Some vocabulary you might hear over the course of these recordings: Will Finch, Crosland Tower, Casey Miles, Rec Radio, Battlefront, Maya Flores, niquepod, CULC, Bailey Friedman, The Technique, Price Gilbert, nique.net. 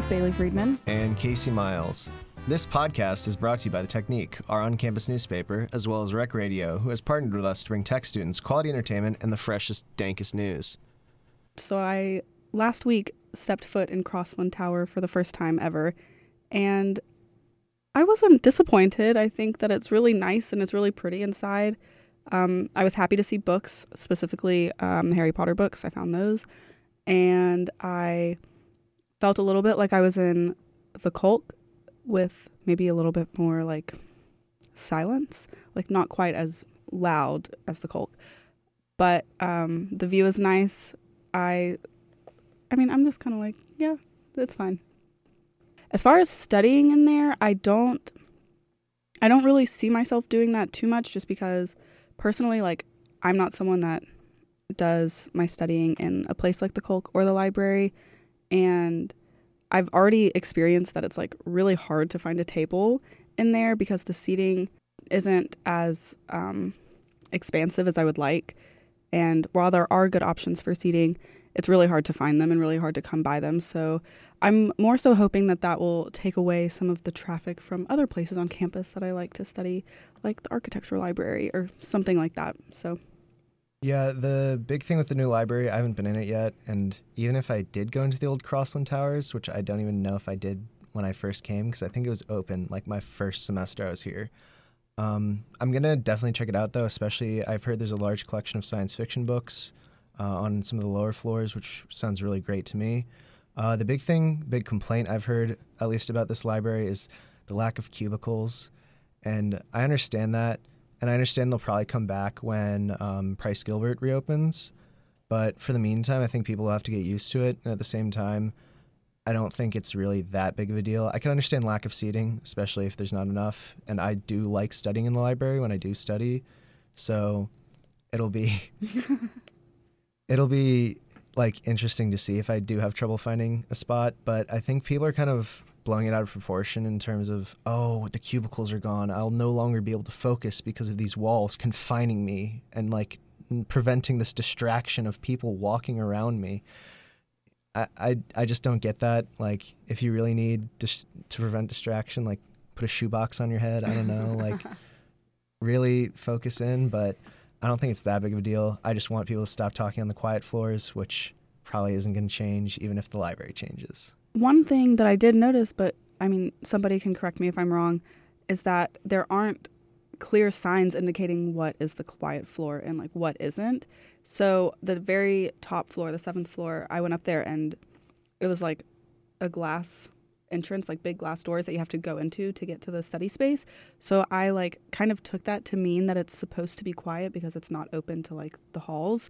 with Bailey Friedman and Casey Miles. This podcast is brought to you by The Technique, our on-campus newspaper, as well as Rec Radio, who has partnered with us to bring tech students quality entertainment and the freshest, dankest news. So I, last week, stepped foot in Crosland Tower for the first time ever, and I wasn't disappointed. I think that it's really nice and it's really pretty inside. I was happy to see books, specifically Harry Potter books. I found those, and I felt a little bit like I was in the CULC, with maybe a little bit more like silence, like not quite as loud as the CULC, but the view is nice. I mean, I'm just kind of like, yeah, it's fine. As far as studying in there, I don't really see myself doing that too much, just because personally, like, I'm not someone that does my studying in a place like the CULC or the library, and I've already experienced that it's like really hard to find a table in there because the seating isn't as expansive as I would like. And while there are good options for seating, it's really hard to find them and really hard to come by them. So I'm more so hoping that that will take away some of the traffic from other places on campus that I like to study, like the architecture library or something like that. So yeah, the big thing with the new library, I haven't been in it yet, and even if I did go into the old Crosland Towers, which I don't even know if I did when I first came, because I think it was open, like, my first semester I was here. I'm going to definitely check it out, though, especially I've heard there's a large collection of science fiction books on some of the lower floors, which sounds really great to me. The big complaint I've heard, at least about this library, is the lack of cubicles, and I understand that. And I understand they'll probably come back when Price Gilbert reopens. But for the meantime, I think people will have to get used to it. And at the same time, I don't think it's really that big of a deal. I can understand lack of seating, especially if there's not enough. And I do like studying in the library when I do study. So it'll be like interesting to see if I do have trouble finding a spot. But I think people are kind of blowing it out of proportion in terms of, oh, the cubicles are gone. I'll no longer be able to focus because of these walls confining me and, like, preventing this distraction of people walking around me. I just don't get that. Like, if you really need to prevent distraction, like, put a shoebox on your head. I don't know. Like, really focus in. But I don't think it's that big of a deal. I just want people to stop talking on the quiet floors, which probably isn't going to change, even if the library changes. One thing that I did notice, but I mean, somebody can correct me if I'm wrong, is that there aren't clear signs indicating what is the quiet floor and like what isn't. So the very top floor, the 7th floor, I went up there and it was like a glass entrance, like big glass doors that you have to go into to get to the study space. So I like kind of took that to mean that it's supposed to be quiet because it's not open to like the halls.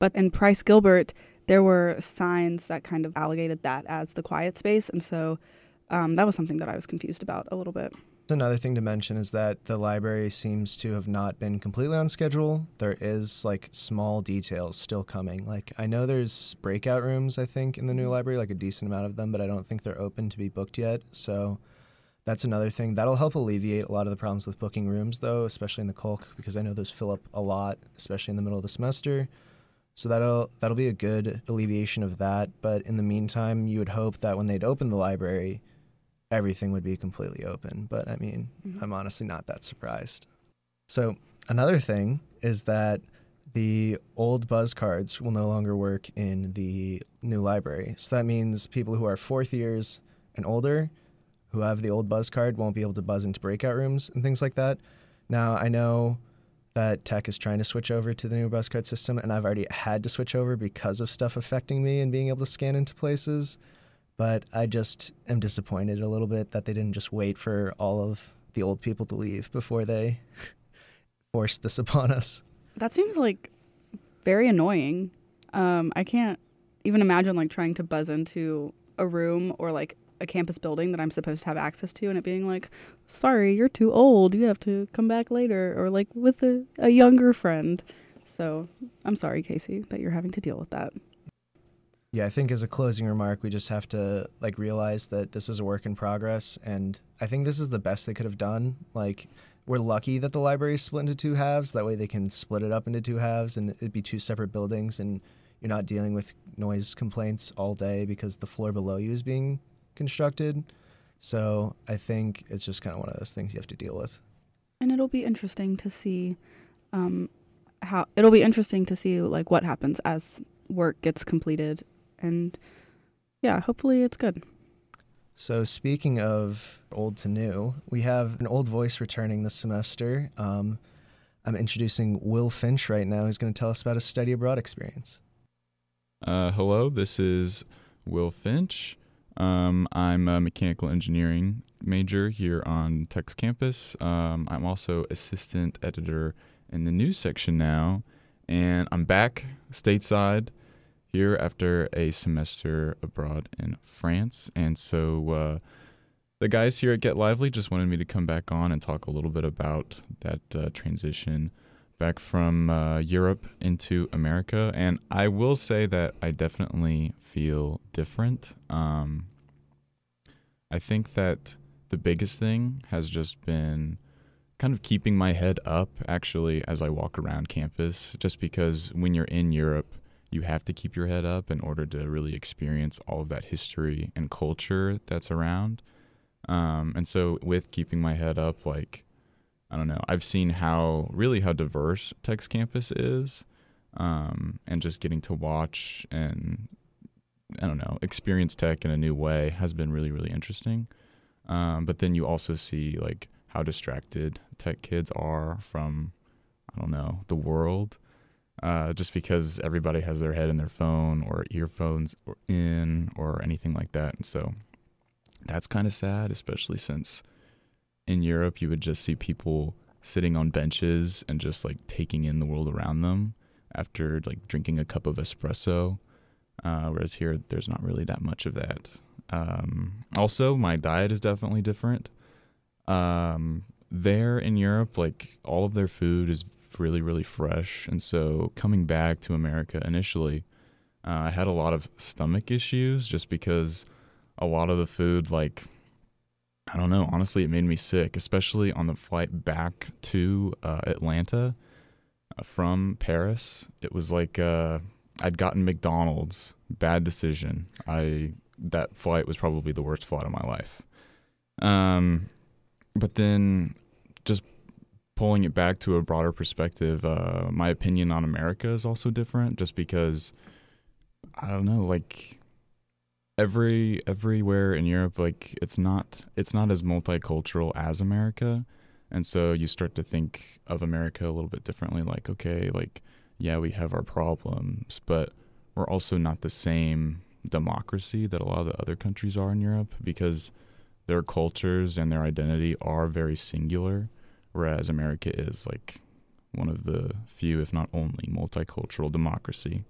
But in Price Gilbert, there were signs that kind of allocated that as the quiet space. And so that was something that I was confused about a little bit. Another thing to mention is that the library seems to have not been completely on schedule. There is like small details still coming. Like I know there's breakout rooms, I think, in the new library, like a decent amount of them, but I don't think they're open to be booked yet. So that's another thing. That'll help alleviate a lot of the problems with booking rooms, though, especially in the CULC, because I know those fill up a lot, especially in the middle of the semester. So that'll be a good alleviation of that. But in the meantime, you would hope that when they'd open the library, everything would be completely open. But I mean, I'm honestly not that surprised. So another thing is that the old buzz cards will no longer work in the new library. So that means people who are fourth years and older who have the old buzz card won't be able to buzz into breakout rooms and things like that. Now, I know that tech is trying to switch over to the new buzz card system, and I've already had to switch over because of stuff affecting me and being able to scan into places. But I just am disappointed a little bit that they didn't just wait for all of the old people to leave before they forced this upon us. That seems like very annoying. I can't even imagine like trying to buzz into a room or like a campus building that I'm supposed to have access to and it being like, sorry, you're too old, you have to come back later, or like with a younger friend. So I'm sorry, Casey, that you're having to deal with that. Yeah, I think as a closing remark, we just have to like realize that this is a work in progress, and I think this is the best they could have done. Like, we're lucky that the library is split into two halves. That way they can split it up into two halves and it'd be two separate buildings and you're not dealing with noise complaints all day because the floor below you is being constructed. So I think it's just kind of one of those things you have to deal with. And it'll be interesting to see like what happens as work gets completed, and yeah, hopefully it's good. So speaking of old to new, we have an old voice returning this semester. I'm introducing Will Finch right now. He's going to tell us about his study abroad experience. Hello, this is Will Finch. I'm a mechanical engineering major here on Tech's campus. I'm also assistant editor in the news section now, and I'm back stateside here after a semester abroad in France. And so the guys here at Get Lively just wanted me to come back on and talk a little bit about that transition back from Europe into America. And I will say that I definitely feel different. I think that the biggest thing has just been kind of keeping my head up, actually, as I walk around campus, just because when you're in Europe, you have to keep your head up in order to really experience all of that history and culture that's around. And so with keeping my head up, like, I don't know, I've seen how diverse Tech's campus is, and just getting to watch and, I don't know, experience Tech in a new way has been really, really interesting. But then you also see, like, how distracted Tech kids are from, I don't know, the world. Just because everybody has their head in their phone or earphones in or anything like that. And so that's kind of sad, especially since in Europe you would just see people sitting on benches and just like taking in the world around them after like drinking a cup of espresso. Whereas here there's not really that much of that. Also, my diet is definitely different. There in Europe, like all of their food is really, really fresh. And so coming back to America initially, I had a lot of stomach issues just because a lot of the food, like, I don't know, honestly, it made me sick, especially on the flight back to Atlanta from Paris. It was like I'd gotten McDonald's. Bad decision. That flight was probably the worst flight of my life. But then just pulling it back to a broader perspective, my opinion on America is also different just because, I don't know, like everywhere in Europe, like it's not as multicultural as America. And so you start to think of America a little bit differently, like, okay, like, yeah, we have our problems, but we're also not the same democracy that a lot of the other countries are in Europe because their cultures and their identity are very singular, whereas America is like one of the few, if not only, multicultural democracy.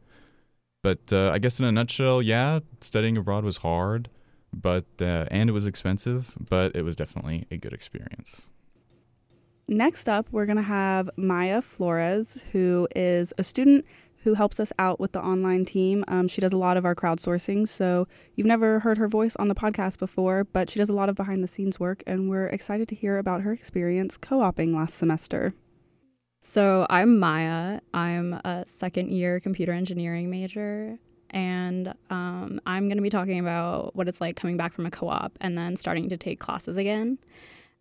But I guess in a nutshell, yeah, studying abroad was hard, but and it was expensive, but it was definitely a good experience. Next up, we're going to have Maya Flores, who is a student who helps us out with the online team. She does a lot of our crowdsourcing, so you've never heard her voice on the podcast before, but she does a lot of behind-the-scenes work, and we're excited to hear about her experience co-oping last semester. So I'm Maya. I'm a second-year computer engineering major, and I'm going to be talking about what it's like coming back from a co-op and then starting to take classes again.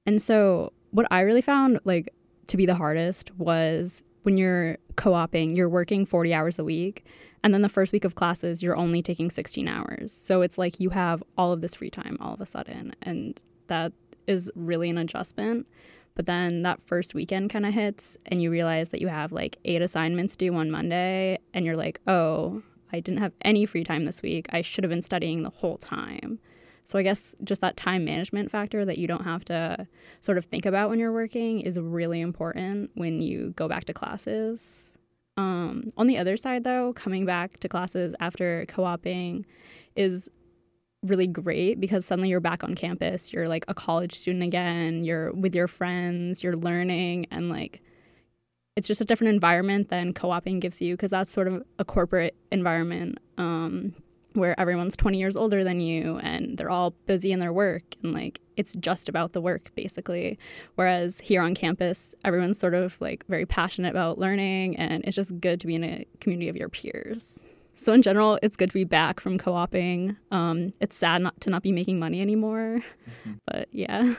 And so what I really found, like, to be the hardest was when you're co-oping, you're working 40 hours a week, and then the first week of classes, you're only taking 16 hours. So it's like you have all of this free time all of a sudden, and that is really an adjustment. But then that first weekend kind of hits, and you realize that you have like 8 assignments due on Monday, and you're like, oh, I didn't have any free time this week. I should have been studying the whole time. So I guess just that time management factor that you don't have to sort of think about when you're working is really important when you go back to classes. On the other side, though, coming back to classes after co-oping is really great because suddenly you're back on campus. You're like a college student again. You're with your friends. You're learning. And like it's just a different environment than co-oping gives you because that's sort of a corporate environment. Where everyone's 20 years older than you and they're all busy in their work and like it's just about the work basically. Whereas here on campus, everyone's sort of like very passionate about learning and it's just good to be in a community of your peers. So in general, it's good feedback from co-oping. It's sad not to be making money anymore, but yeah.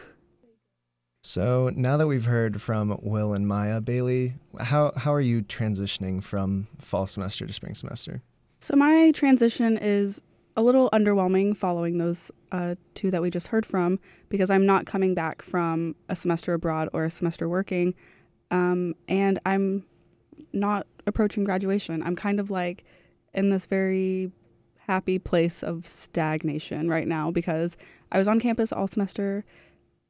So now that we've heard from Will and Maya, Bailey, how are you transitioning from fall semester to spring semester? So my transition is a little underwhelming following those two that we just heard from, because I'm not coming back from a semester abroad or a semester working, and I'm not approaching graduation. I'm kind of like in this very happy place of stagnation right now, because I was on campus all semester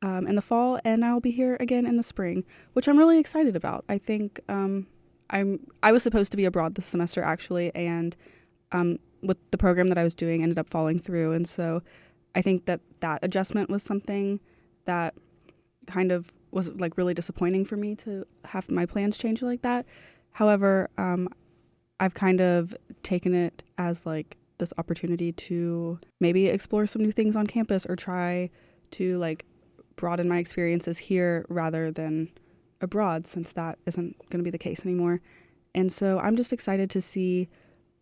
in the fall, and I'll be here again in the spring, which I'm really excited about. I think I was supposed to be abroad this semester actually, and with the program that I was doing ended up falling through, and so I think that adjustment was something that kind of was like really disappointing for me to have my plans change like that. However, I've kind of taken it as like this opportunity to maybe explore some new things on campus, or try to like broaden my experiences here rather than abroad, since that isn't going to be the case anymore. And so I'm just excited to see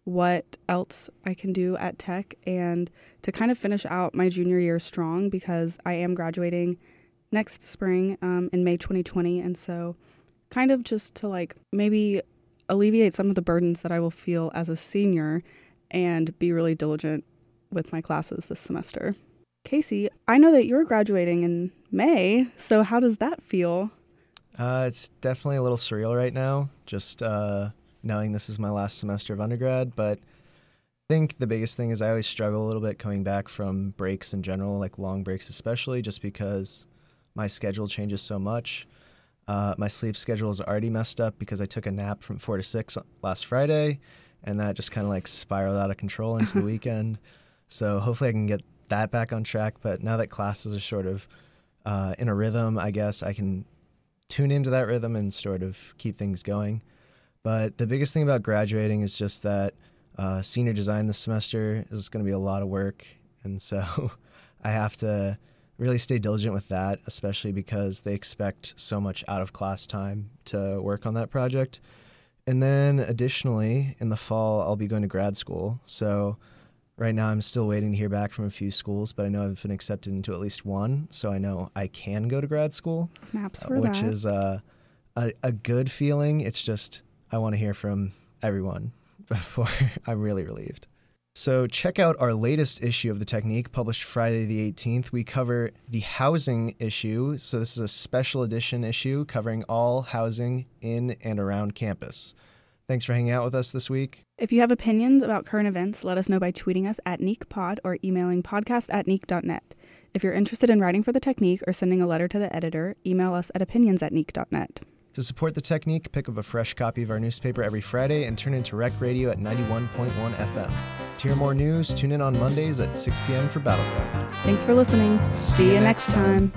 what else I can do at Tech and to kind of finish out my junior year strong, because I am graduating next spring in May 2020. And so kind of just to like maybe alleviate some of the burdens that I will feel as a senior and be really diligent with my classes this semester. Casey, I know that you're graduating in May, so how does that feel? It's definitely a little surreal right now, just knowing this is my last semester of undergrad, but I think the biggest thing is I always struggle a little bit coming back from breaks in general, like long breaks especially, just because my schedule changes so much. My sleep schedule is already messed up because I took a nap from 4 to 6 last Friday, and that just kind of like spiraled out of control into the weekend. So hopefully I can get that back on track, but now that classes are sort of in a rhythm, I guess I can tune into that rhythm and sort of keep things going. But the biggest thing about graduating is just that senior design this semester is going to be a lot of work, and so I have to really stay diligent with that, especially because they expect so much out of class time to work on that project. And then additionally, in the fall I'll be going to grad school, so right now I'm still waiting to hear back from a few schools, but I know I've been accepted into at least one, so I know I can go to grad school. Snaps for which that. Which is a good feeling. It's just I want to hear from everyone before I'm really relieved. So check out our latest issue of The Technique, published Friday the 18th. We cover the housing issue, so this is a special edition issue covering all housing in and around campus. Thanks for hanging out with us this week. If you have opinions about current events, let us know by tweeting us at niquepod or emailing podcast@nique.net. If you're interested in writing for The Technique or sending a letter to the editor, email us at opinions@nique.net. To support The Technique, pick up a fresh copy of our newspaper every Friday and tune into Rec Radio at 91.1 FM. To hear more news, tune in on Mondays at 6 p.m. for Battlefront. Thanks for listening. See you next time.